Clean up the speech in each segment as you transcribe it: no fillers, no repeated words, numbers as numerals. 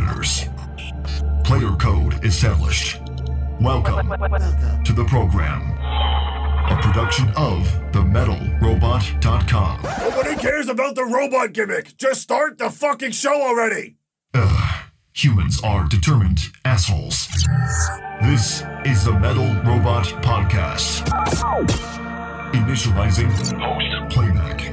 competitors. Player code established. Welcome to the program. A production of TheMetalRobot.com. Nobody cares about the robot gimmick! Just start the fucking show already! Ugh. Humans are determined assholes. This is the Metal Robot Podcast. Initializing host playback.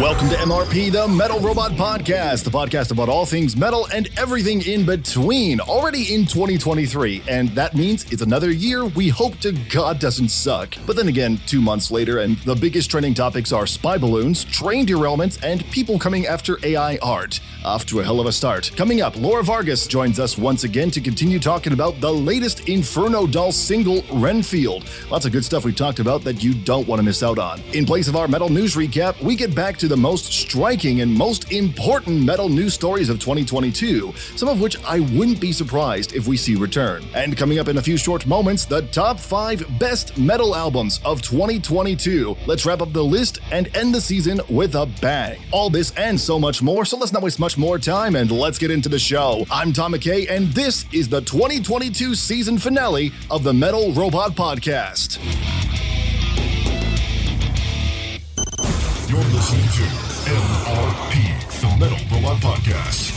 Welcome to MRP, the Metal Robot Podcast, the podcast about all things metal and everything in between, already in 2023. And that means it's another year we hope to God doesn't suck. But then again, 2 months later, and the biggest trending topics are spy balloons, train derailments, and people coming after AI art. Off to a hell of a start. Coming up, Laura Vargas joins us once again to continue talking about the latest Inferno Doll single, Renfield. Lots of good stuff we talked about that you don't want to miss out on. In place of our metal news recap, we get back to the most striking and most important metal news stories of 2022, some of which I wouldn't be surprised if we see return. And coming up in a few short moments, the top 5 best metal albums of 2022. Let's wrap up the list and end the season with a bang. All this and so much more, so let's not waste much more time and let's get into the show. I'm Tom McKay, and this is the 2022 season finale of the Metal Robot Podcast. You're listening to MRP, the Metal Robot Podcast.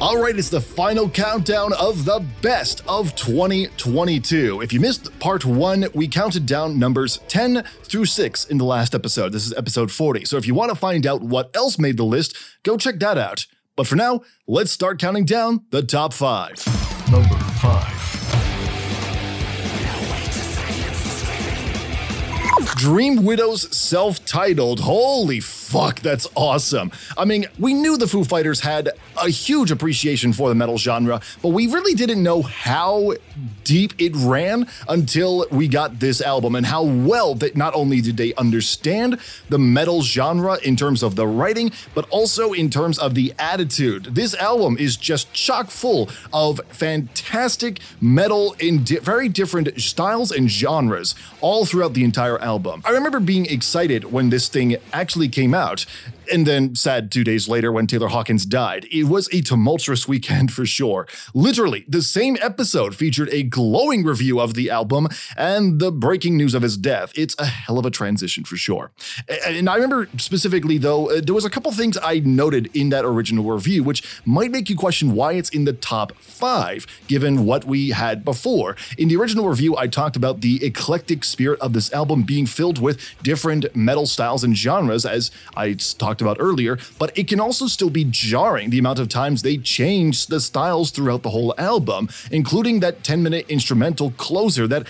All right, it's the final countdown of the best of 2022. If you missed part 1, we counted down numbers 10 through 6 in the last episode. This is episode 40. So if you want to find out what else made the list, go check that out. But for now, let's start counting down the top 5. Number 5. Dream Widows self-titled. Holy fuck, that's awesome. I mean, we knew the Foo Fighters had a huge appreciation for the metal genre, but we really didn't know how deep it ran until we got this album and how well that not only did they understand the metal genre in terms of the writing, but also in terms of the attitude. This album is just chock full of fantastic metal in very different styles and genres all throughout the entire album. I remember being excited when this thing actually came out, and then sad 2 days later when Taylor Hawkins died. It was a tumultuous weekend for sure. Literally, the same episode featured a glowing review of the album and the breaking news of his death. It's a hell of a transition for sure. And I remember specifically, though, there was a couple things I noted in that original review, which might make you question why it's in the top 5, given what we had before. In the original review, I talked about the eclectic spirit of this album being filled with different metal styles and genres, as I talked about earlier, but it can also still be jarring the amount of times they change the styles throughout the whole album, including that 10-minute instrumental closer that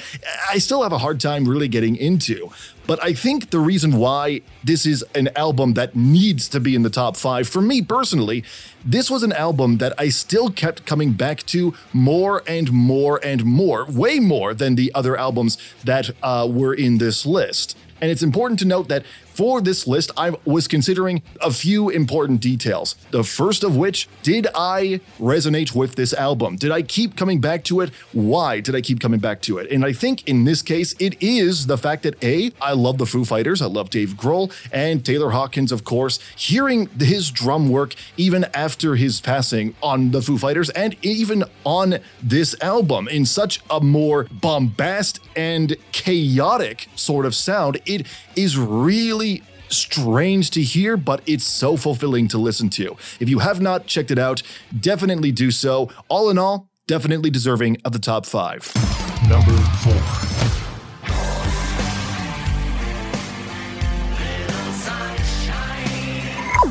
I still have a hard time really getting into. But I think the reason why this is an album that needs to be in the top 5, for me personally, this was an album that I still kept coming back to more and more and more, way more than the other albums that were in this list. And it's important to note that for this list, I was considering a few important details. The first of which, did I resonate with this album? Did I keep coming back to it? Why did I keep coming back to it? And I think in this case, it is the fact that A, I love the Foo Fighters, I love Dave Grohl, and Taylor Hawkins, of course. Hearing his drum work even after his passing on the Foo Fighters and even on this album in such a more bombast and chaotic sort of sound, it is really strange to hear, but it's so fulfilling to listen to. If you have not checked it out, definitely do so. All in all, definitely deserving of the top 5. Number 4.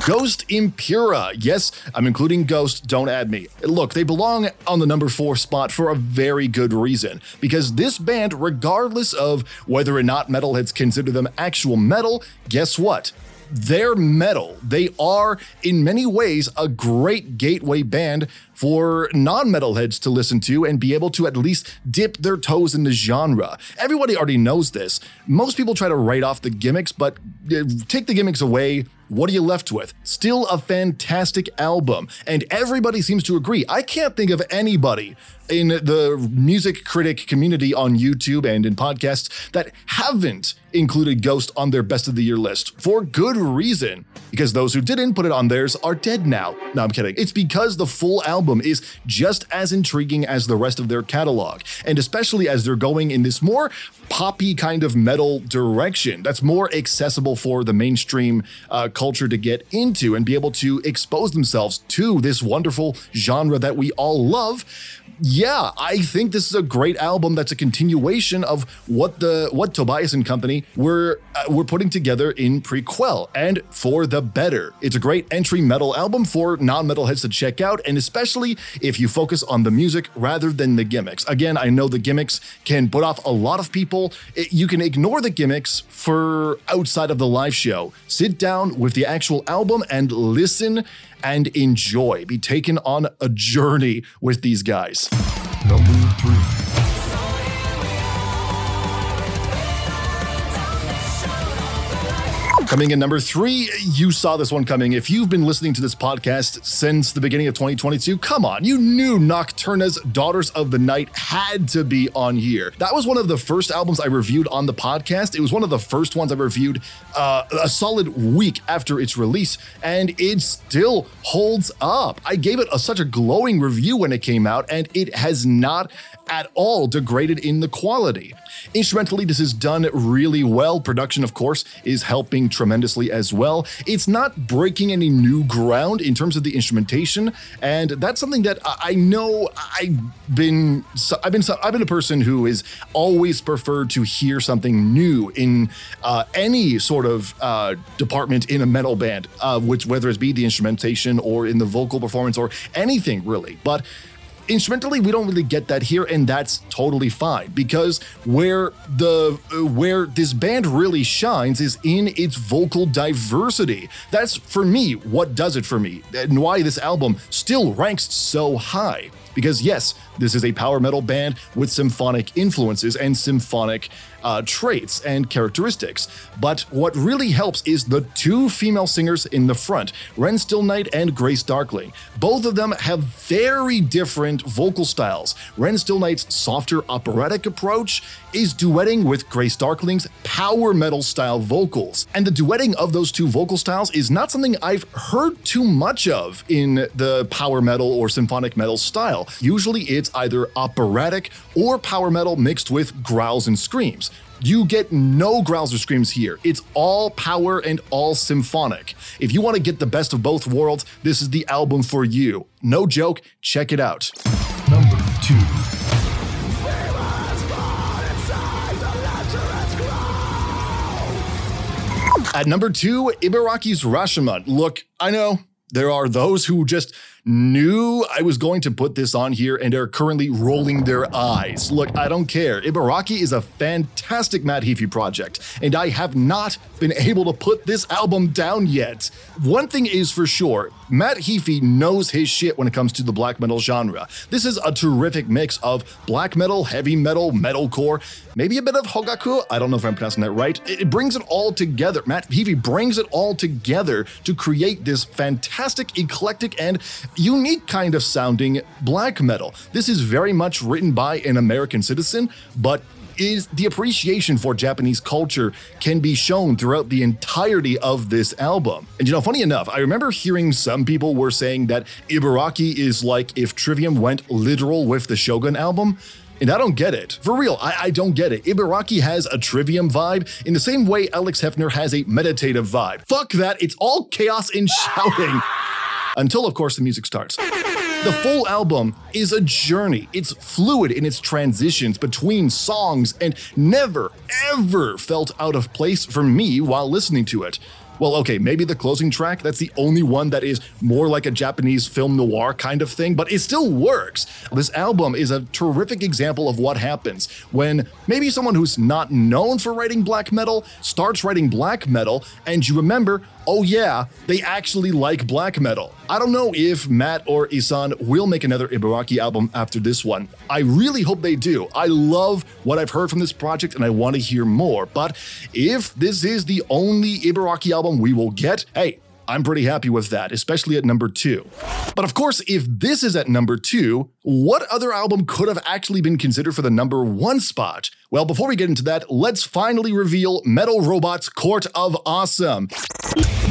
Ghost Impura. Yes, I'm including Ghost, don't add me. Look, they belong on the number 4 spot for a very good reason, because this band, regardless of whether or not metalheads consider them actual metal, guess what? They're metal. They are, in many ways, a great gateway band for non-metalheads to listen to and be able to at least dip their toes in the genre. Everybody already knows this. Most people try to write off the gimmicks, but take the gimmicks away, what are you left with? Still a fantastic album, and everybody seems to agree. I can't think of anybody in the music critic community on YouTube and in podcasts that haven't included Ghost on their best of the year list for good reason, because those who didn't put it on theirs are dead now. No, I'm kidding. It's because the full album is just as intriguing as the rest of their catalog, and especially as they're going in this more poppy kind of metal direction that's more accessible for the mainstream culture to get into and be able to expose themselves to this wonderful genre that we all love. Yeah, I think this is a great album that's a continuation of what Tobias and company were putting together in Prequel, and for the better. It's a great entry metal album for non-metal heads to check out, and especially if you focus on the music rather than the gimmicks. Again, I know the gimmicks can put off a lot of people. You can ignore the gimmicks for outside of the live show. Sit down with the actual album and listen and enjoy. Be taken on a journey with these guys. Number 3. Coming in number 3, you saw this one coming. If you've been listening to this podcast since the beginning of 2022, come on, you knew Nocturna's Daughters of the Night had to be on here. That was one of the first albums I reviewed on the podcast. It was one of the first ones I reviewed a solid week after its release, and it still holds up. I gave it such a glowing review when it came out, and it has not at all degraded in the quality. Instrumentally, this is done really well. Production, of course, is helping tremendously as well. It's not breaking any new ground in terms of the instrumentation, and that's something that I know I've been a person who is always preferred to hear something new in any sort of department in a metal band, which whether it be the instrumentation or in the vocal performance or anything really. But instrumentally, we don't really get that here, and that's totally fine, because where this band really shines is in its vocal diversity. That's, for me, what does it for me, and why this album still ranks so high. Because yes, this is a power metal band with symphonic influences and symphonic traits and characteristics. But what really helps is the two female singers in the front, Renstill Knight and Grace Darkling. Both of them have very different vocal styles. Renstill Knight's softer operatic approach is duetting with Grace Darkling's power metal style vocals. And the duetting of those two vocal styles is not something I've heard too much of in the power metal or symphonic metal style. Usually it's either operatic or power metal mixed with growls and screams. You get no growls or screams here. It's all power and all symphonic. If you want to get the best of both worlds, this is the album for you. No joke, check it out. Number 2. At number 2, Ibaraki's Rashomon. Look, I know there are those who just knew I was going to put this on here and are currently rolling their eyes. Look, I don't care. Ibaraki is a fantastic Matt Heafy project, and I have not been able to put this album down yet. One thing is for sure, Matt Heafy knows his shit when it comes to the black metal genre. This is a terrific mix of black metal, heavy metal, metalcore, maybe a bit of Hogaku, I don't know if I'm pronouncing that right. It brings it all together. Matt Heafy brings it all together to create this fantastic, eclectic, and unique kind of sounding black metal. This is very much written by an American citizen, but is the appreciation for Japanese culture can be shown throughout the entirety of this album. And you know, funny enough, I remember hearing some people were saying that Ibaraki is like if Trivium went literal with the Shogun album. And I don't get it. For real, I don't get it. Ibaraki has a Trivium vibe in the same way Alex Hefner has a meditative vibe. Fuck that, it's all chaos and shouting. Until, of course, the music starts. The full album is a journey. It's fluid in its transitions between songs and never, ever felt out of place for me while listening to it. Well, okay, maybe the closing track, that's the only one that is more like a Japanese film noir kind of thing, but it still works. This album is a terrific example of what happens when maybe someone who's not known for writing black metal starts writing black metal, and you remember, oh yeah, they actually like black metal. I don't know if Matt or Isan will make another Ibaraki album after this one. I really hope they do. I love what I've heard from this project and I want to hear more, but if this is the only Ibaraki album we will get, hey, I'm pretty happy with that, especially at number 2. But of course, if this is at number 2, what other album could have actually been considered for the number 1 spot? Well, before we get into that, let's finally reveal Metal Robot's Court of Awesome.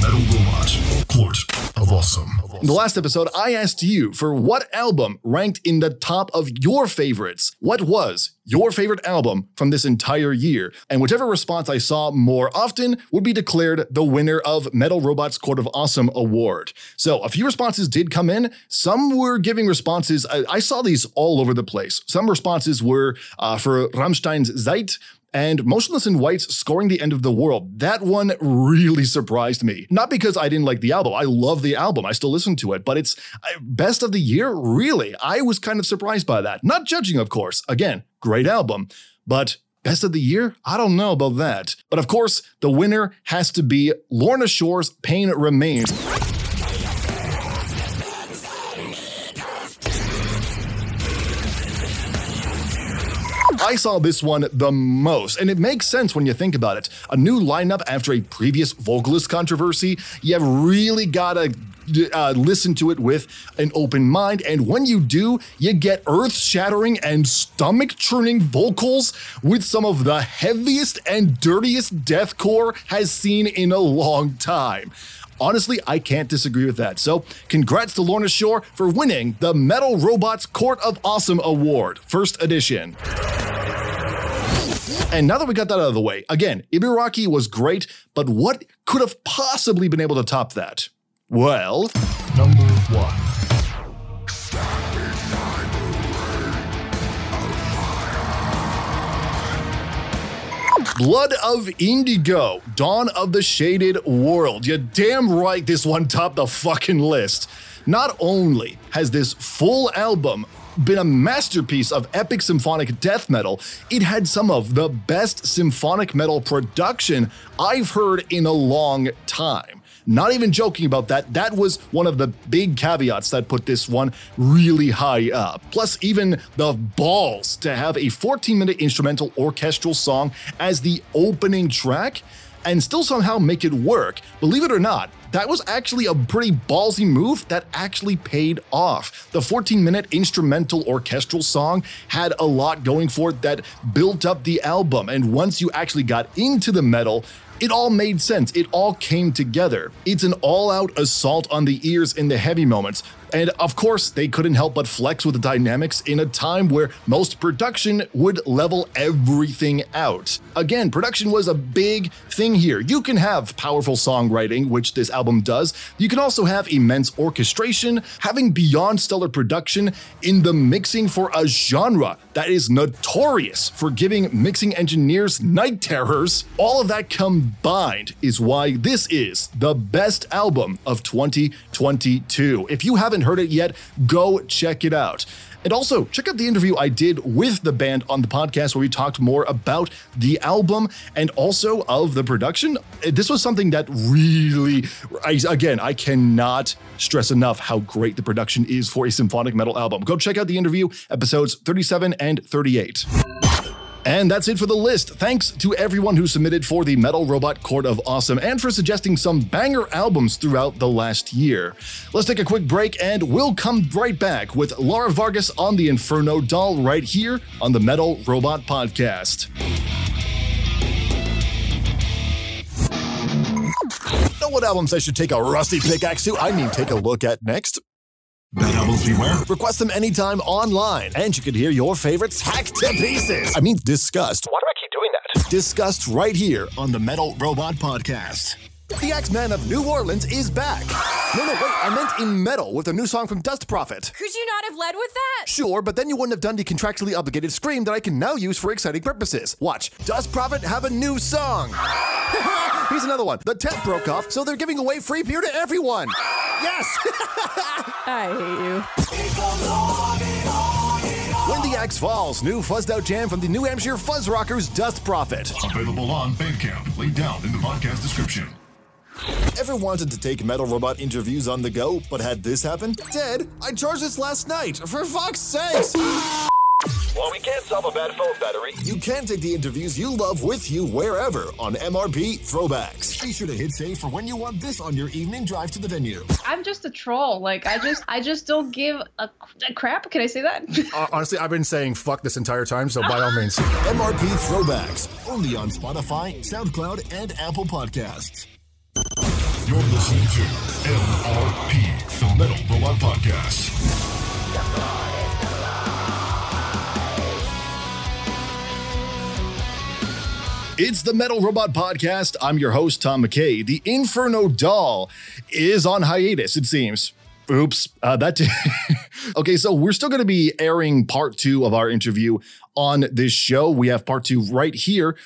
Metal Robot, Court of Awesome. In the last episode, I asked you for what album ranked in the top of your favorites. What was your favorite album from this entire year? And whichever response I saw more often would be declared the winner of Metal Robot's Court of Awesome award. So a few responses did come in. Some were giving responses, I saw these all over the place. Some responses were for Rammstein's Zeit, and Motionless in White's Scoring the End of the World. That one really surprised me. Not because I didn't like the album. I love the album. I still listen to it. But it's best of the year? Really? I was kind of surprised by that. Not judging, of course. Again, great album. But best of the year? I don't know about that. But of course, the winner has to be Lorna Shore's Pain Remains. I saw this one the most, and it makes sense when you think about it. A new lineup after a previous vocalist controversy, you have really gotta listen to it with an open mind, and when you do, you get earth-shattering and stomach-churning vocals with some of the heaviest and dirtiest deathcore has seen in a long time. Honestly, I can't disagree with that. So congrats to Lorna Shore for winning the Metal Robot's Court of Awesome award, first edition. And now that we got that out of the way, again, Ibaraki was great, but what could have possibly been able to top that? Well, number 1. Blood of Indigo, Dawn of the Shaded World. You're damn right this one topped the fucking list. Not only has this full album been a masterpiece of epic symphonic death metal, it had some of the best symphonic metal production I've heard in a long time. Not even joking about that, that was one of the big caveats that put this one really high up. Plus, even the balls to have a 14-minute instrumental orchestral song as the opening track and still somehow make it work. Believe it or not, that was actually a pretty ballsy move that actually paid off. The 14-minute instrumental orchestral song had a lot going for it that built up the album, and once you actually got into the metal, it all made sense. It all came together. It's an all-out assault on the ears in the heavy moments. And of course, they couldn't help but flex with the dynamics in a time where most production would level everything out. Again, production was a big thing here. You can have powerful songwriting, which this album does. You can also have immense orchestration, having beyond stellar production in the mixing for a genre that is notorious for giving mixing engineers night terrors. All of that combined is why this is the best album of 2022. If you haven't heard it yet, go check it out. And also, check out the interview I did with the band on the podcast where we talked more about the album and also of the production. This was something that really, again, I cannot stress enough how great the production is for a symphonic metal album. Go check out the interview, episodes 37 and 38. And that's it for the list. Thanks to everyone who submitted for the Metal Robot Court of Awesome and for suggesting some banger albums throughout the last year. Let's take a quick break and we'll come right back with Laura Vargas on the Inferno Doll right here on the Metal Robot Podcast. Know what albums I should take a rusty pickaxe to? I mean, take a look at next. Bad albums beware. Request them anytime online, and you can hear your favorites hacked to pieces. I mean, discussed. Why do I keep doing that? Discussed right here on the Metal Robot Podcast. The Axeman of New Orleans is back. No, wait, I meant in metal with a new song from Dust Prophet. Could you not have led with that? Sure, but then you wouldn't have done the contractually obligated scream that I can now use for exciting purposes. Watch, Dust Prophet have a new song. Here's another one. The tent broke off, so they're giving away free beer to everyone. Yes! I hate you. When the Axe Falls, new fuzzed-out jam from the New Hampshire Fuzz Rockers, Dust Prophet. Available on Bandcamp, linked down in the podcast description. Ever wanted to take Metal Robot interviews on the go, but had this happen? Dead? I charged this last night, for fuck's sakes! While we can't solve a bad phone battery, you can take the interviews you love with you wherever on MRP Throwbacks. Be sure to hit save for when you want this on your evening drive to the venue. I'm just a troll. Like, I just don't give a crap. Can I say that? Honestly, I've been saying fuck this entire time, so by all means. MRP Throwbacks, only on Spotify, SoundCloud, and Apple Podcasts. You're listening to MRP, the Metal Robot Podcast. It's the Metal Robot Podcast. I'm your host, Tom McKay. The Inferno Doll is on hiatus, it seems. Oops. Okay, so we're still going to be airing part two of our interview on this show. We have part two right here.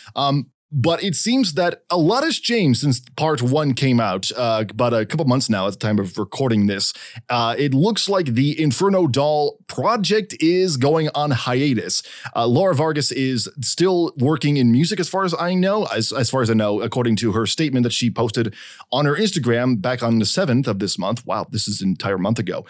But it seems that a lot has changed since part one came out, about a couple months now at the time of recording this. It looks like the Inferno Doll project is going on hiatus. Laura Vargas is still working in music as far as I know, as far as I know, according to her statement that she posted on her Instagram back on the 7th of this month. Wow, this is an entire month ago.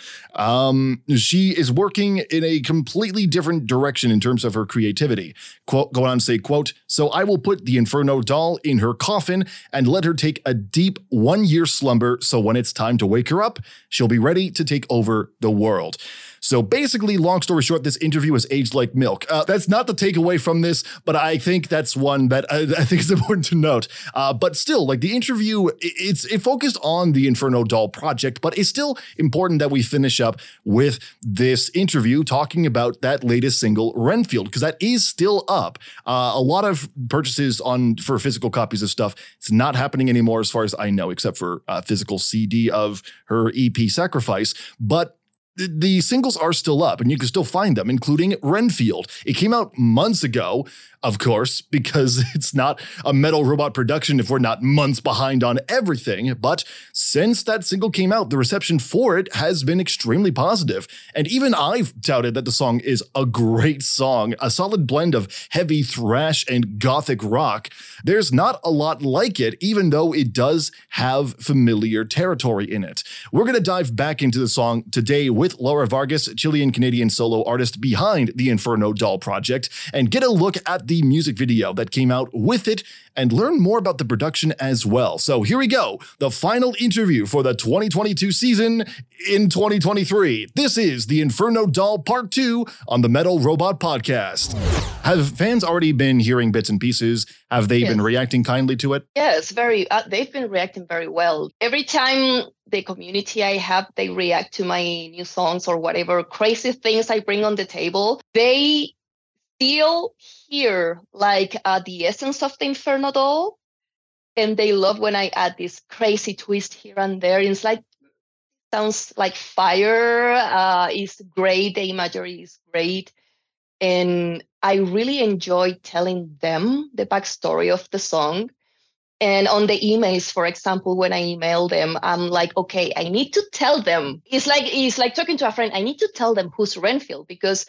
She is working in a completely different direction in terms of her creativity. Quote, go on and say, quote, so I will put the Inferno Doll in her coffin and let her take a deep 1 year slumber, so when it's time to wake her up, she'll be ready to take over the world. So basically, long story short, this interview has aged like milk. That's not the takeaway from this, but I think that's one that I think is important to note. But still, like the interview, it focused on the Inferno Doll project, but it's still important that we finish up with this interview talking about that latest single, Renfield, because that is still up. A lot of purchases for physical copies of stuff. It's not happening anymore as far as I know, except for a physical CD of her EP Sacrifice. But the singles are still up and you can still find them, including Renfield. It came out months ago, of course, because it's not a Metal Robot production if we're not months behind on everything. But since that single came out, the reception for it has been extremely positive. And even I've touted that the song is a great song, a solid blend of heavy thrash and gothic rock. There's not a lot like it, even though it does have familiar territory in it. We're going to dive back into the song today with Laura Vargas, Chilean-Canadian solo artist behind the Inferno Doll project, and get a look at the music video that came out with it and learn more about the production as well. So here we go, the final interview for the 2022 season in 2023. This is the Inferno Doll Part 2 on the Metal Robot Podcast. Have fans already been hearing bits and pieces? Have they been reacting kindly to it? Yes, very. They've been reacting very well. Every time the community I have, they react to my new songs or whatever crazy things I bring on the table. They still hear like the essence of the Inferno Doll, and they love when I add this crazy twist here and there. It's like, sounds like fire. It's great. The imagery is great. And I really enjoy telling them the backstory of the song. And on the emails, for example, when I email them, I'm like, okay, I need to tell them. It's like talking to a friend. I need to tell them who's Renfield, because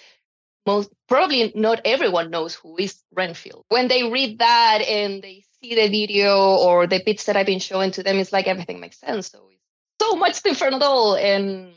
most probably not everyone knows who is Renfield. When they read that and they see the video or the bits that I've been showing to them, it's like everything makes sense. So it's so much Inferno Doll, and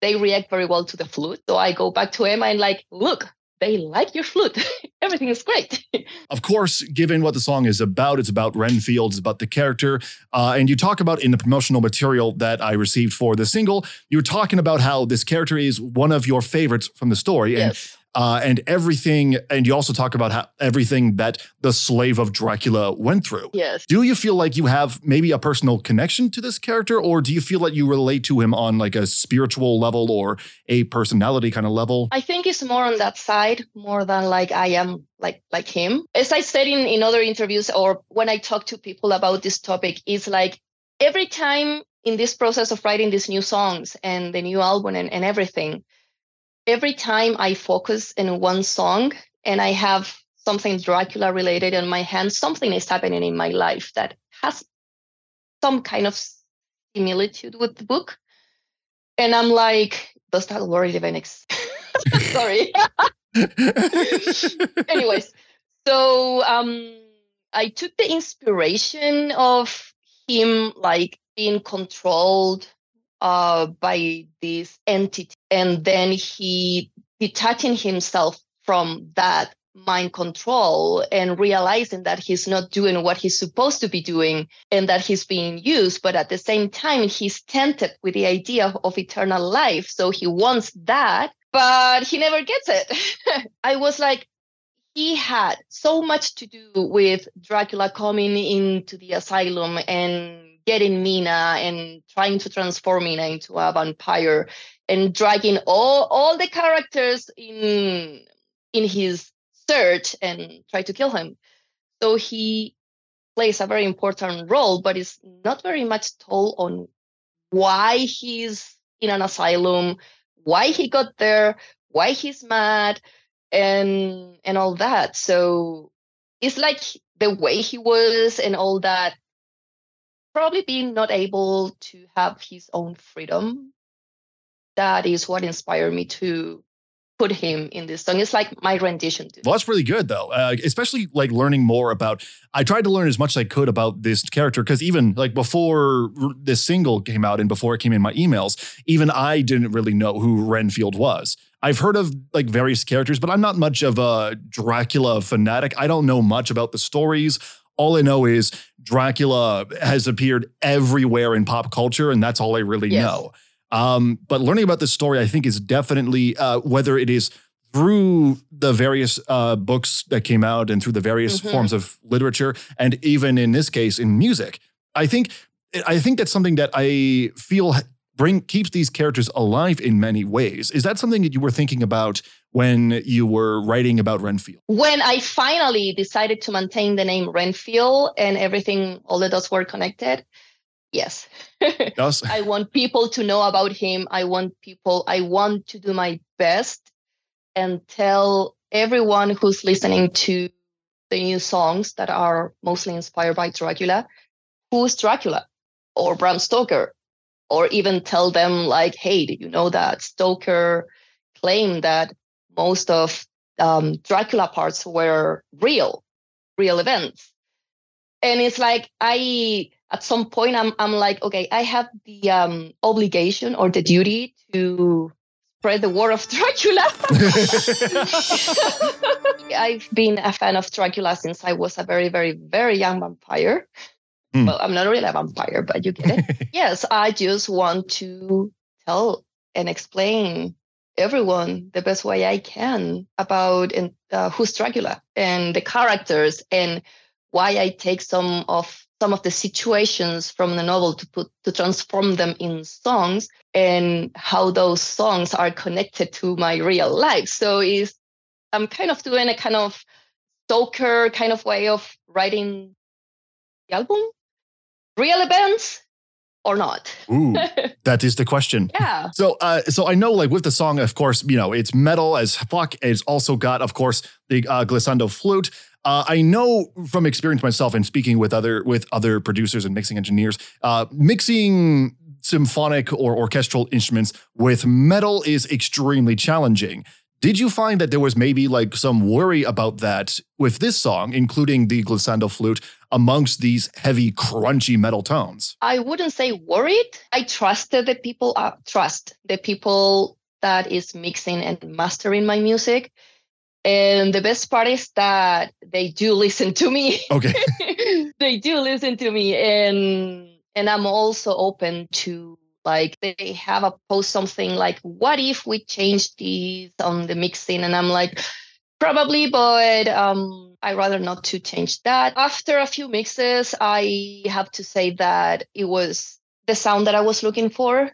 they react very well to the flute. So I go back to Emma and like, look, they like your flute. Everything is great. Of course, given what the song is about, it's about Renfield, it's about the character. And you talk about in the promotional material that I received for the single, you were talking about how this character is one of your favorites from the story. Yes. And everything, and you also talk about how everything that the slave of Dracula went through. Yes. Do you feel like you have maybe a personal connection to this character, or do you feel like you relate to him on like a spiritual level or a personality kind of level? I think it's more on that side, more than like I am like him. As I said in other interviews or when I talk to people about this topic, it's like every time in this process of writing these new songs and the new album and everything, every time I focus in one song and I have something Dracula related in my hand, something is happening in my life that has some kind of similitude with the book. And I'm like, does that word even exist? Sorry. Anyways, so I took the inspiration of him like being controlled by this entity, and then he detaching himself from that mind control and realizing that he's not doing what he's supposed to be doing and that he's being used. But at the same time, he's tempted with the idea of eternal life. So he wants that, but he never gets it. I was like, he had so much to do with Dracula coming into the asylum and getting Mina and trying to transform Mina into a vampire and dragging all the characters in his search and try to kill him. So he plays a very important role, but it's not very much told on why he's in an asylum, why he got there, why he's mad, and all that. So it's like the way he was and all that, probably being not able to have his own freedom. That is what inspired me to put him in this song. It's like my rendition. Well, that's really good though. Especially like learning more about, I tried to learn as much as I could about this character. Cause even like before this single came out and before it came in my emails, even I didn't really know who Renfield was. I've heard of like various characters, but I'm not much of a Dracula fanatic. I don't know much about the stories. All I know is Dracula has appeared everywhere in pop culture, and that's all I really know. But learning about this story, I think, is definitely, whether it is through the various books that came out and through the various forms of literature, and even in this case, in music, I think that's something that I feel keeps these characters alive in many ways. Is that something that you were thinking about when you were writing about Renfield? When I finally decided to maintain the name Renfield and everything, all the dots were connected. Yes. I want people to know about him. I want to do my best and tell everyone who's listening to the new songs that are mostly inspired by Dracula, who's Dracula or Bram Stoker. Or even tell them like, hey, did you know that Stoker claimed that most of Dracula parts were real events? And it's like, at some point, I'm like, okay, I have the obligation or the duty to spread the word of Dracula. I've been a fan of Dracula since I was a very, very, very young vampire. Well, I'm not really a vampire, but you get it. Yes, I just want to tell and explain everyone the best way I can about who's Dracula and the characters and why I take some of the situations from the novel to transform them in songs and how those songs are connected to my real life. So I'm kind of doing a kind of Stoker kind of way of writing the album. Real events or not? Ooh, that is the question. Yeah. So I know, like with the song, of course, you know, it's metal as fuck. It's also got, of course, the glissando flute. I know from experience myself and speaking with other producers and mixing engineers, mixing symphonic or orchestral instruments with metal is extremely challenging. Did you find that there was maybe like some worry about that with this song, including the glissando flute, amongst these heavy, crunchy metal tones? I wouldn't say worried. I trusted the people. Trust the people that is mixing and mastering my music, and the best part is that they do listen to me. Okay, they do listen to me, and I'm also open to. Like they have a post something like, what if we change these on the mixing? And I'm like, probably, but I rather not to change that. After a few mixes, I have to say that it was the sound that I was looking for.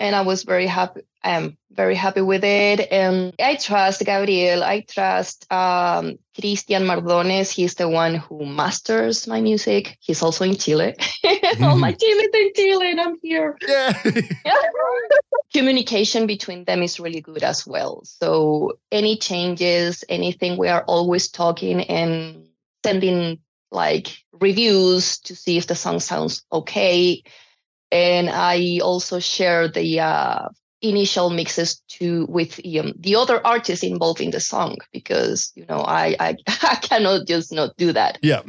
And I was very happy. I am very happy with it. And I trust Gabriel. I trust Christian Mardones. He's the one who masters my music. He's also in Chile. All my team is in Chile and I'm here. Yeah. Communication between them is really good as well. So any changes, anything, we are always talking and sending like reviews to see if the song sounds okay. And I also share the initial mixes to with the other artists involved in the song, because I cannot just not do that. Yeah.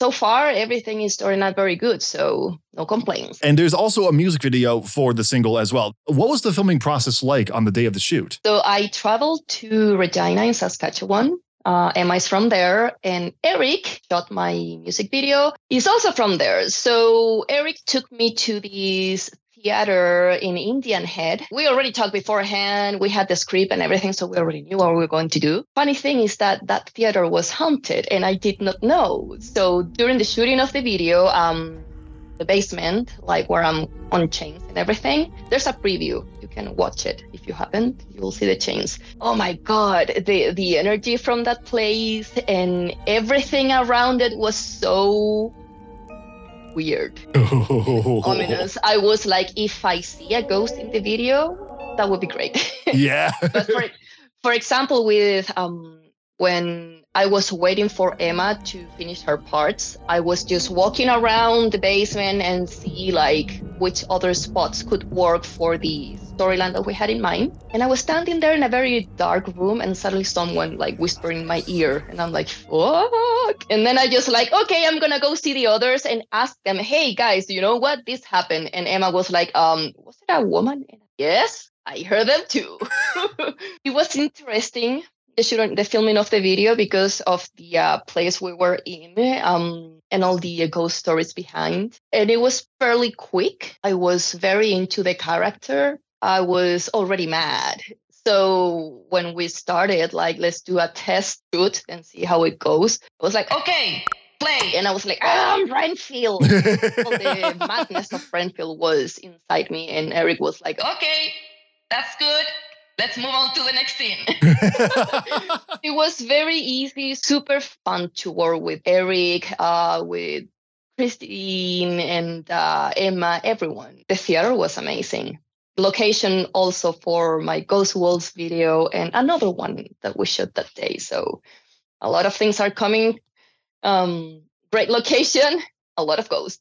So far everything is turning out very good, so no complaints. And there's also a music video for the single as well. What was the filming process like on the day of the shoot? So I traveled to Regina in Saskatchewan. Emma is from there, and Eric shot my music video. He's also from there. So Eric took me to these theater in Indian Head. We already talked beforehand. We had the script and everything, so we already knew what we were going to do. Funny thing is that theater was haunted, and I did not know. So during the shooting of the video, the basement, like where I'm on chains and everything, there's a preview. You can watch it. If you haven't, you'll see the chains. Oh my God, the energy from that place and everything around it was so weird. Ominous. I was like, if I see a ghost in the video, that would be great. Yeah. But for example, with when I was waiting for Emma to finish her parts, I was just walking around the basement and see like which other spots could work for the storyline that we had in mind. And I was standing there in a very dark room, and suddenly someone like whispered in my ear, and I'm like, fuck. And then I just like, okay, I'm gonna go see the others and ask them, hey guys, you know what, this happened. And Emma was like, was it a woman? And yes, I heard them too. It was interesting, the filming of the video, because of the place we were in, and all the ghost stories behind. And it was fairly quick. I was very into the character. I was already mad. So when we started, like, let's do a test shoot and see how it goes, I was like, okay, play. And I was like, I'm Renfield. So the madness of Renfield was inside me. And Eric was like, okay, that's good. Let's move on to the next scene. It was very easy, super fun to work with Eric, with Christine and Emma, everyone. The theater was amazing. Location also for my Ghost Walls video and another one that we shot that day. So a lot of things are coming. Great location. A lot of ghosts.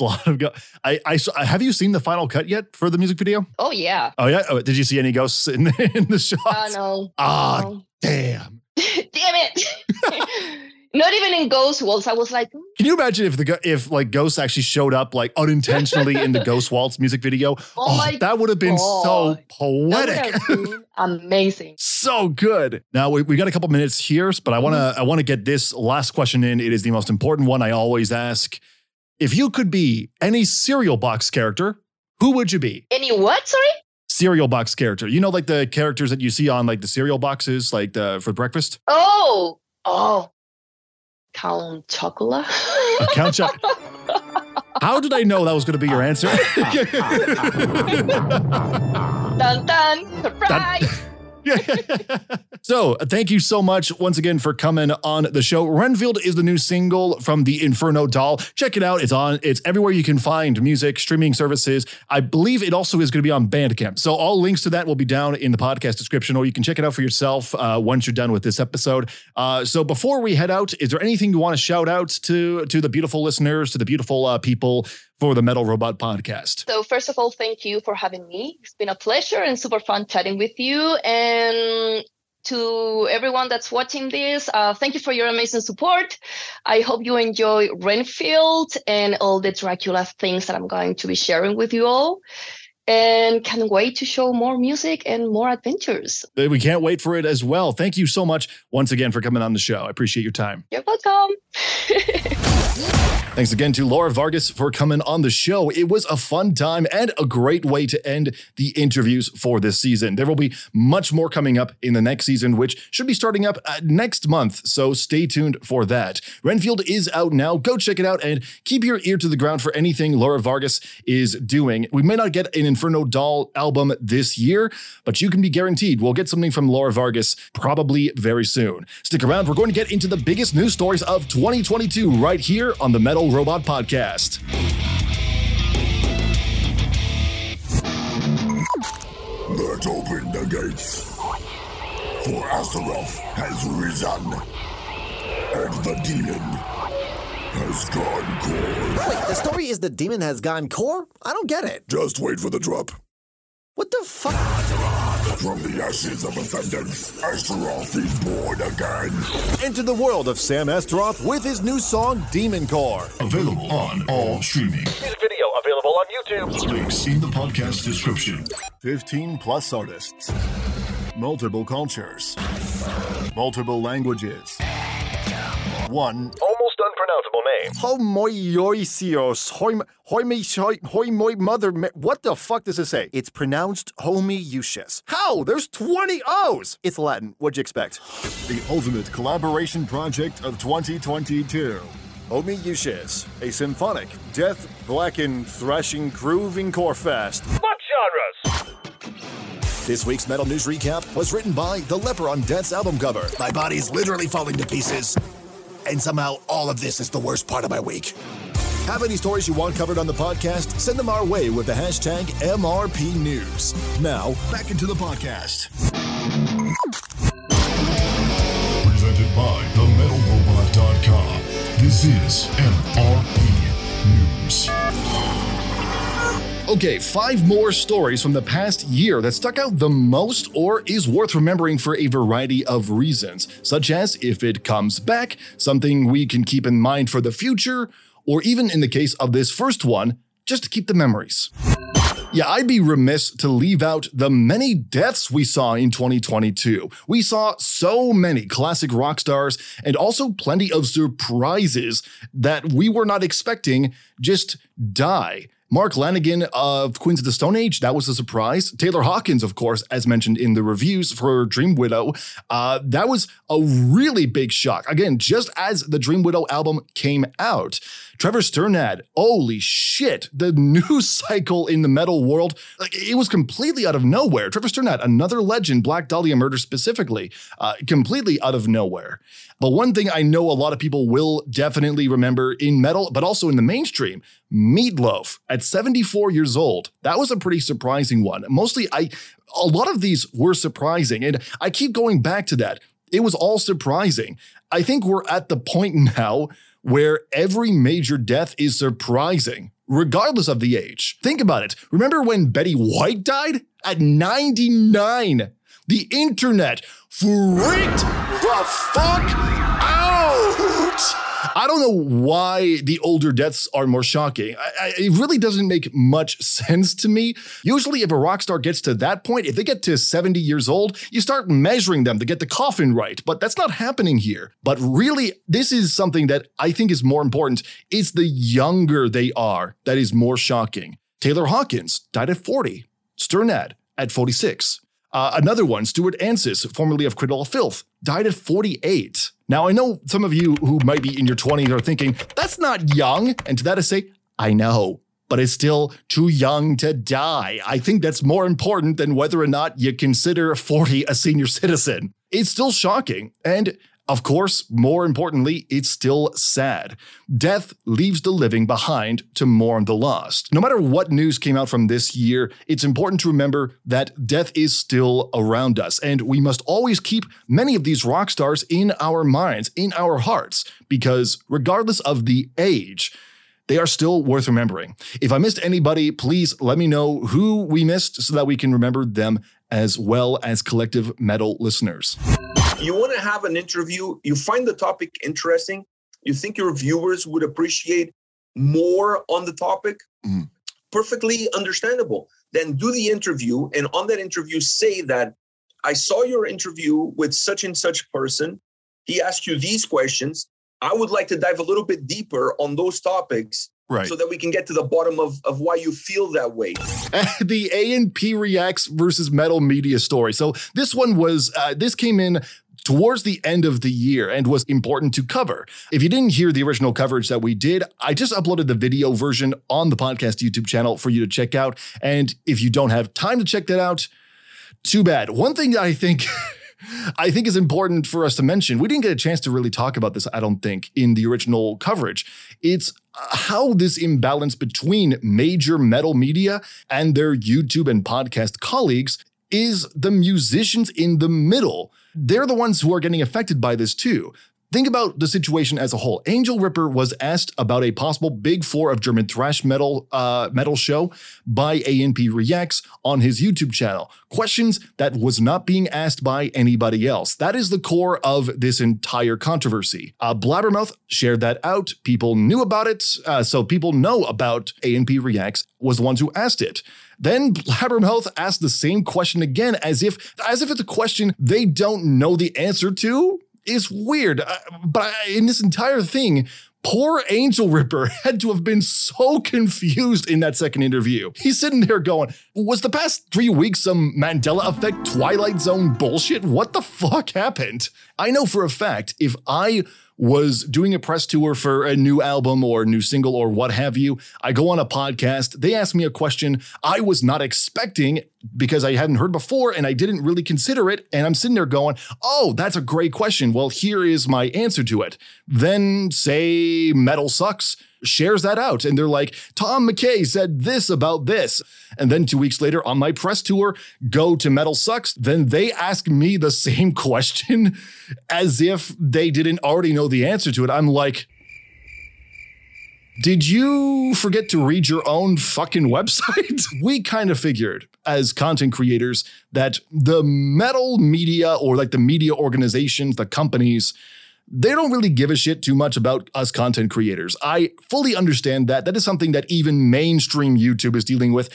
Have you seen the final cut yet for the music video? Oh, yeah. Oh, yeah? Oh, did you see any ghosts in the shots? No. Ah, no. Damn. Damn it. Not even in Ghost Waltz. I was like, Can you imagine if ghosts actually showed up like unintentionally in the Ghost Waltz music video? Oh, that would have been so poetic. Been amazing. So good. Now we got a couple minutes here, but I want to get this last question in. It is the most important one I always ask. If you could be any cereal box character, who would you be? Any what? Sorry? Cereal box character. You know, like the characters that you see on like the cereal boxes, like for breakfast. Oh. Count Chocula. Count Chocula. How did I know that was going to be your answer? Dun dun! Surprise! So, thank you so much once again for coming on the show. Renfield is the new single from the Inferno Doll. Check it out. It's everywhere you can find music, streaming services. I believe it also is going to be on Bandcamp. So all links to that will be down in the podcast description, or you can check it out for yourself once you're done with this episode. So before we head out, is there anything you want to shout out to the beautiful listeners, to the beautiful people for the Metal Robot podcast? So first of all, thank you for having me. It's been a pleasure and super fun chatting with you. And to everyone that's watching this, thank you for your amazing support. I hope you enjoy Renfield and all the Dracula things that I'm going to be sharing with you all. And can't wait to show more music and more adventures. We can't wait for it as well. Thank you so much once again for coming on the show. I appreciate your time. You're welcome. Thanks again to Laura Vargas for coming on the show. It was a fun time and a great way to end the interviews for this season. There will be much more coming up in the next season, which should be starting up next month. So stay tuned for that. Renfield is out now. Go check it out and keep your ear to the ground for anything Laura Vargas is doing. We may not get an Inferno Doll album this year, but you can be guaranteed we'll get something from Laura Vargas probably very soon. Stick around. We're going to get into the biggest news stories of 2022 right here on the Metal Robot Podcast. Let's open the gates, for Astaroth has risen, and the demon has gone core. Wait, the story is the demon has gone core? I don't get it. Just wait for the drop. What the fuck? From the ashes of Ascendance, Astaroth is born again. Enter the world of Sam Astaroth with his new song, Demon Car. Available on all streaming. This video available on YouTube. Links in the podcast description. 15 plus artists. Multiple cultures. Multiple languages. One almost unpronounceable name. Homioios. What the fuck does it say? It's pronounced Homioios. How? There's 20 O's! It's Latin. What'd you expect? The ultimate collaboration project of 2022. Homioios. A symphonic, death, blackened, thrashing, grooving core fest. What genres? This week's Metal News Recap was written by The Leper on Death's album cover. My body's literally falling to pieces. And somehow, all of this is the worst part of my week. Have any stories you want covered on the podcast? Send them our way with the hashtag MRP News. Now, back into the podcast. Presented by TheMetalRobot.com. This is MRP News. Okay, 5 more stories from the past year that stuck out the most or is worth remembering for a variety of reasons, such as if it comes back, something we can keep in mind for the future, or even in the case of this first one, just to keep the memories. Yeah, I'd be remiss to leave out the many deaths we saw in 2022. We saw so many classic rock stars and also plenty of surprises that we were not expecting just die. Mark Lanegan of Queens of the Stone Age, that was a surprise. Taylor Hawkins, of course, as mentioned in the reviews for Dream Widow. That was a really big shock. Again, just as the Dream Widow album came out. Trevor Strnad, holy shit, the news cycle in the metal world, like, it was completely out of nowhere. Trevor Strnad, another legend, Black Dahlia murder specifically, completely out of nowhere. But one thing I know a lot of people will definitely remember in metal, but also in the mainstream, Meatloaf at 74 years old. That was a pretty surprising one. A lot of these were surprising, and I keep going back to that. It was all surprising. I think we're at the point now where every major death is surprising, regardless of the age. Think about it. Remember when Betty White died? At 99. The internet freaked the fuck out! I don't know why the older deaths are more shocking. It really doesn't make much sense to me. Usually if a rock star gets to that point, if they get to 70 years old, you start measuring them to get the coffin right, but that's not happening here. But really, this is something that I think is more important. It's the younger they are that is more shocking. Taylor Hawkins died at 40, Strnad at 46. Another one, Stuart Ansys, formerly of Cradle of Filth, died at 48. Now, I know some of you who might be in your 20s are thinking, that's not young. And to that I say, I know, but it's still too young to die. I think that's more important than whether or not you consider 40 a senior citizen. It's still shocking. And of course, more importantly, it's still sad. Death leaves the living behind to mourn the lost. No matter what news came out from this year, it's important to remember that death is still around us, and we must always keep many of these rock stars in our minds, in our hearts, because regardless of the age, they are still worth remembering. If I missed anybody, please let me know who we missed so that we can remember them as well as collective metal listeners. You want to have an interview, you find the topic interesting, you think your viewers would appreciate more on the topic, Perfectly understandable. Then do the interview, and on that interview say that, I saw your interview with such and such person, he asked you these questions, I would like to dive a little bit deeper on those topics. Right. So that we can get to the bottom of why you feel that way. The ANP Reacts versus Metal Media story. So this one was, this came in towards the end of the year and was important to cover. If you didn't hear the original coverage that we did, I just uploaded the video version on the podcast YouTube channel for you to check out. And if you don't have time to check that out, too bad. One thing that I think is important for us to mention, we didn't get a chance to really talk about this, I don't think, in the original coverage. It's how this imbalance between major metal media and their YouTube and podcast colleagues is the musicians in the middle. They're the ones who are getting affected by this too. Think about the situation as a whole. Angel Ripper was asked about a possible Big Four of German thrash metal metal show by ANP Reacts on his YouTube channel. Questions that was not being asked by anybody else. That is the core of this entire controversy. Blabbermouth shared that out. People knew about it, so people know about ANP Reacts was the ones who asked it. Then Blabbermouth asked the same question again, as if it's a question they don't know the answer to. It's weird, but in this entire thing, poor Angel Ripper had to have been so confused in that second interview. He's sitting there going, was the past 3 weeks some Mandela Effect Twilight Zone bullshit? What the fuck happened? I know for a fact, if I was doing a press tour for a new album or new single or what have you, I go on a podcast, they ask me a question I was not expecting because I hadn't heard before and I didn't really consider it, and I'm sitting there going, oh, that's a great question, well, here is my answer to it. Then say Metal Sucks shares that out and they're like, Tom McKay said this about this. And then 2 weeks later on my press tour, go to Metal Sucks, then they ask me the same question as if they didn't already know the answer to it. I'm like, did you forget to read your own fucking website? We kind of figured as content creators that the metal media, or like the media organizations, the companies, they don't really give a shit too much about us content creators. I fully understand that. That is something that even mainstream YouTube is dealing with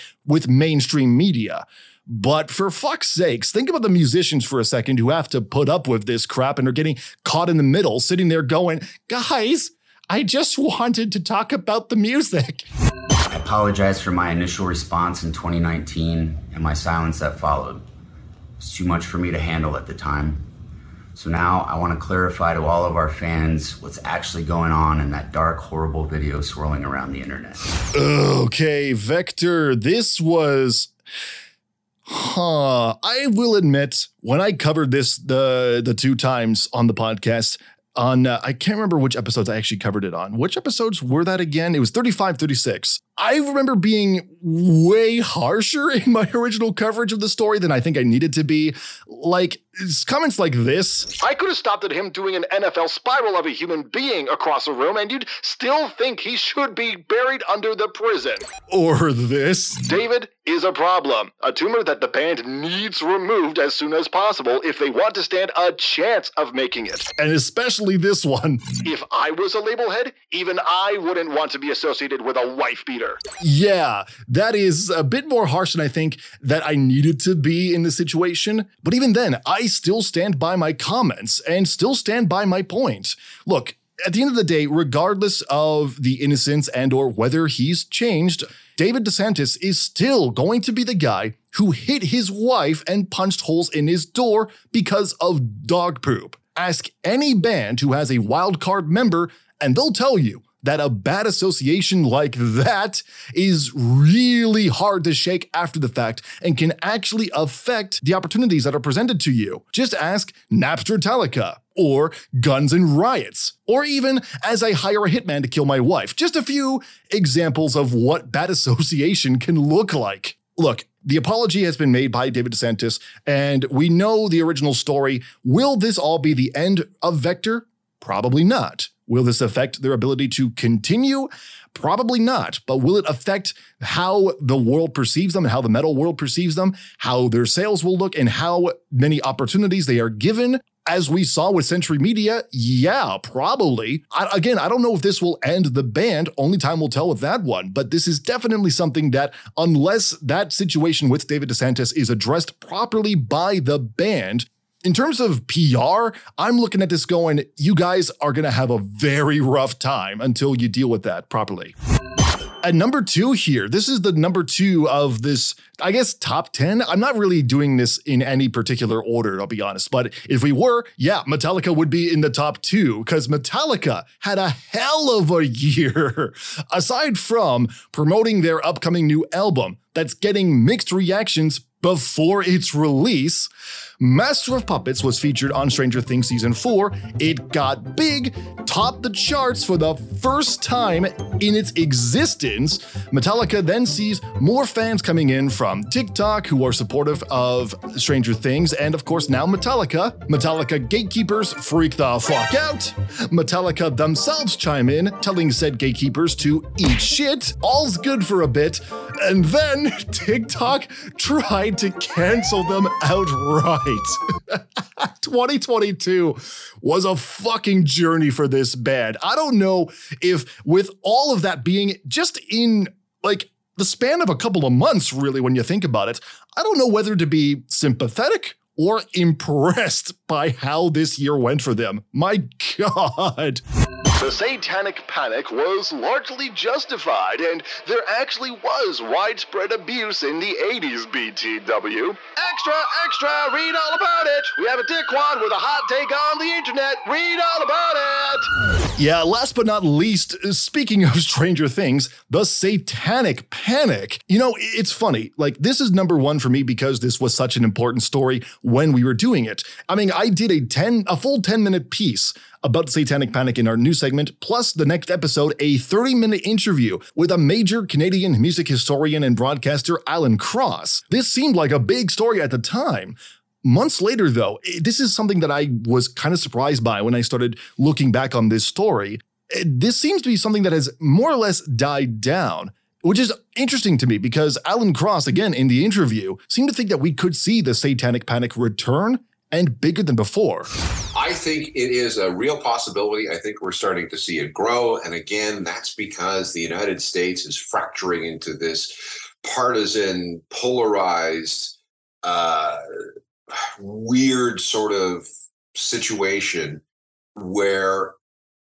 mainstream media. But for fuck's sakes, think about the musicians for a second who have to put up with this crap and are getting caught in the middle, sitting there going, guys, I just wanted to talk about the music. I apologize for my initial response in 2019 and my silence that followed. It's too much for me to handle at the time. So now I want to clarify to all of our fans what's actually going on in that dark, horrible video swirling around the internet. Okay, Vector, this was... I will admit, when I covered this the two times on the podcast, on I can't remember which episodes I actually covered it on. Which episodes were that again? It was 35, 36. I remember being way harsher in my original coverage of the story than I think I needed to be. Like, comments like this. I could have stopped at him doing an NFL spiral of a human being across a room and you'd still think he should be buried under the prison. Or this. David is a problem. A tumor that the band needs removed as soon as possible if they want to stand a chance of making it. And especially this one. If I was a label head, even I wouldn't want to be associated with a wife beater. Yeah, that is a bit more harsh than I think that I needed to be in the situation. But even then, I still stand by my comments and still stand by my point. Look, at the end of the day, regardless of the innocence and or whether he's changed, David DeSantis is still going to be the guy who hit his wife and punched holes in his door because of dog poop. Ask any band who has a wild card member and they'll tell you that a bad association like that is really hard to shake after the fact and can actually affect the opportunities that are presented to you. Just ask Napstertalica or Guns and Riots, or even As I Hire a Hitman to Kill My Wife. Just a few examples of what bad association can look like. Look, the apology has been made by David DeSantis, and we know the original story. Will this all be the end of Vector? Probably not. Will this affect their ability to continue? Probably not, but will it affect how the world perceives them, how the metal world perceives them, how their sales will look, and how many opportunities they are given? As we saw with Century Media, yeah, probably. I don't know if this will end the band. Only time will tell with that one. But this is definitely something that, unless that situation with David DeSantis is addressed properly by the band, in terms of PR, I'm looking at this going, you guys are going to have a very rough time until you deal with that properly. At number two here, this is the number two of this, I guess, top 10. I'm not really doing this in any particular order, I'll be honest. But if we were, yeah, Metallica would be in the top two because Metallica had a hell of a year. Aside from promoting their upcoming new album that's getting mixed reactions before its release. Master of Puppets was featured on Stranger Things Season 4. It got big, topped the charts for the first time in its existence. Metallica then sees more fans coming in from TikTok who are supportive of Stranger Things, and of course now Metallica. Metallica gatekeepers freak the fuck out. Metallica themselves chime in, telling said gatekeepers to eat shit. All's good for a bit. And then TikTok tried to cancel them outright. 2022 was a fucking journey for this band. I don't know if with all of that being just in like the span of a couple of months, really, when you think about it, I don't know whether to be sympathetic or impressed by how this year went for them. My God. The satanic panic was largely justified, and there actually was widespread abuse in the 80s, BTW. Extra, extra, read all about it! We have a dickwad with a hot take on the internet, read all about it! Yeah, last but not least, speaking of Stranger Things, the satanic panic. You know, it's funny, like this is number one for me because this was such an important story when we were doing it. I mean, I did a full 10-minute piece about satanic panic in our news segment, plus the next episode, a 30-minute interview with a major Canadian music historian and broadcaster, Alan Cross. This seemed like a big story at the time. Months later, though, this is something that I was kind of surprised by when I started looking back on this story. This seems to be something that has more or less died down, which is interesting to me because Alan Cross, again, in the interview, seemed to think that we could see the satanic panic return and bigger than before. I think it is a real possibility. I think we're starting to see it grow. And again, that's because the United States is fracturing into this partisan, polarized, weird sort of situation where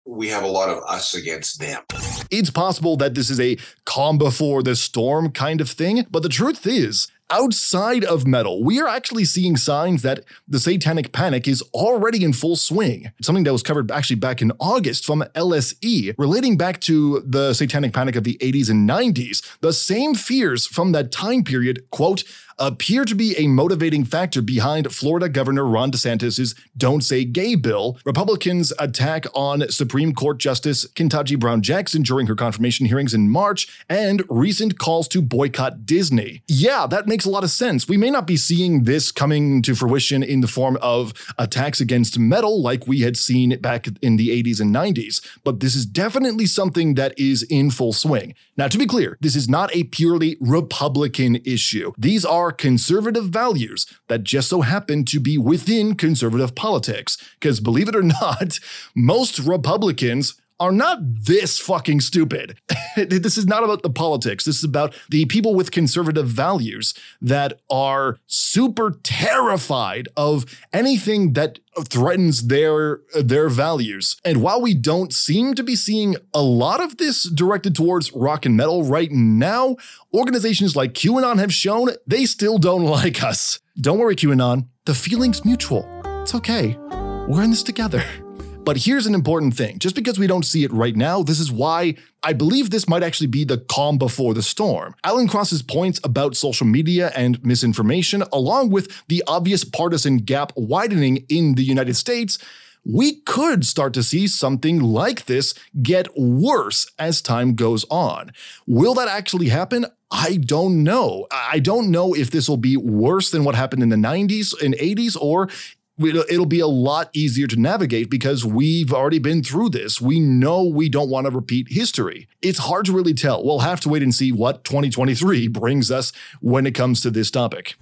we have a lot of us against them. It's possible that this is a calm before the storm kind of thing, but the truth is, outside of metal, we are actually seeing signs that the satanic panic is already in full swing. Something that was covered actually back in August from LSE, relating back to the satanic panic of the 80s and 90s. The same fears from that time period, quote, appear to be a motivating factor behind Florida Governor Ron DeSantis' Don't Say Gay bill, Republicans' attack on Supreme Court Justice Ketanji Brown Jackson during her confirmation hearings in March, and recent calls to boycott Disney. Yeah, that makes a lot of sense. We may not be seeing this coming to fruition in the form of attacks against metal like we had seen back in the 80s and 90s, but this is definitely something that is in full swing. Now, to be clear, this is not a purely Republican issue. These are conservative values that just so happen to be within conservative politics. Because believe it or not, most Republicans are not this fucking stupid. This is not about the politics. This is about the people with conservative values that are super terrified of anything that threatens their values. And while we don't seem to be seeing a lot of this directed towards rock and metal right now, organizations like QAnon have shown they still don't like us. Don't worry, QAnon. The feeling's mutual. It's okay. We're in this together. But here's an important thing. Just because we don't see it right now, this is why I believe this might actually be the calm before the storm. Alan Cross's points about social media and misinformation, along with the obvious partisan gap widening in the United States, we could start to see something like this get worse as time goes on. Will that actually happen? I don't know. I don't know if this will be worse than what happened in the 90s and 80s, or it'll be a lot easier to navigate because we've already been through this. We know we don't want to repeat history. It's hard to really tell. We'll have to wait and see what 2023 brings us when it comes to this topic.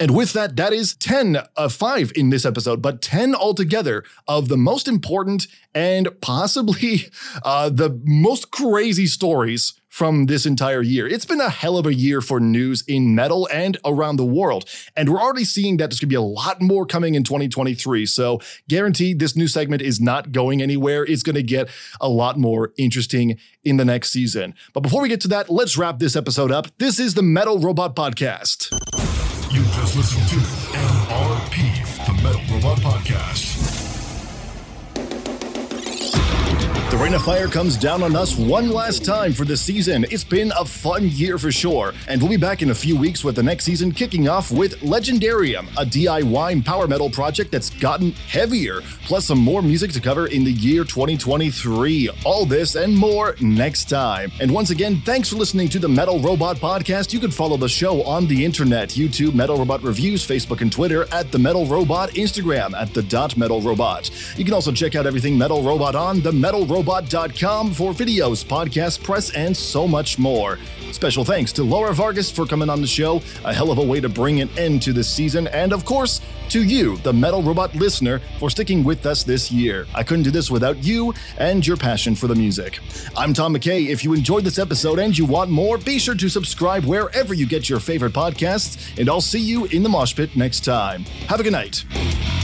And with that, that is 10 of 5 in this episode, but 10 altogether of the most important and possibly the most crazy stories from this entire year. It's been a hell of a year for news in metal and around the world. And we're already seeing that there's going to be a lot more coming in 2023. So guaranteed this new segment is not going anywhere. It's going to get a lot more interesting in the next season. But before we get to that, let's wrap this episode up. This is the Metal Robot Podcast. You just listened to MRP, the Metal Robot Podcast. The Rain of Fire comes down on us one last time for this season. It's been a fun year for sure, and we'll be back in a few weeks with the next season kicking off with Legendarium, a DIY power metal project that's gotten heavier, plus some more music to cover in the year 2023. All this and more next time. And once again, thanks for listening to the Metal Robot Podcast. You can follow the show on the internet, YouTube, Metal Robot Reviews, Facebook and Twitter at The Metal Robot, Instagram at the.metalrobot. You can also check out everything Metal Robot on TheMetalRobot.com for videos, podcasts, press, and so much more. Special thanks to Laura Vargas for coming on the show, a hell of a way to bring an end to this season, and of course, to you, the Metal Robot listener, for sticking with us this year. I couldn't do this without you and your passion for the music. I'm Tom McKay. If you enjoyed this episode and you want more, be sure to subscribe wherever you get your favorite podcasts, and I'll see you in the mosh pit next time. Have a good night.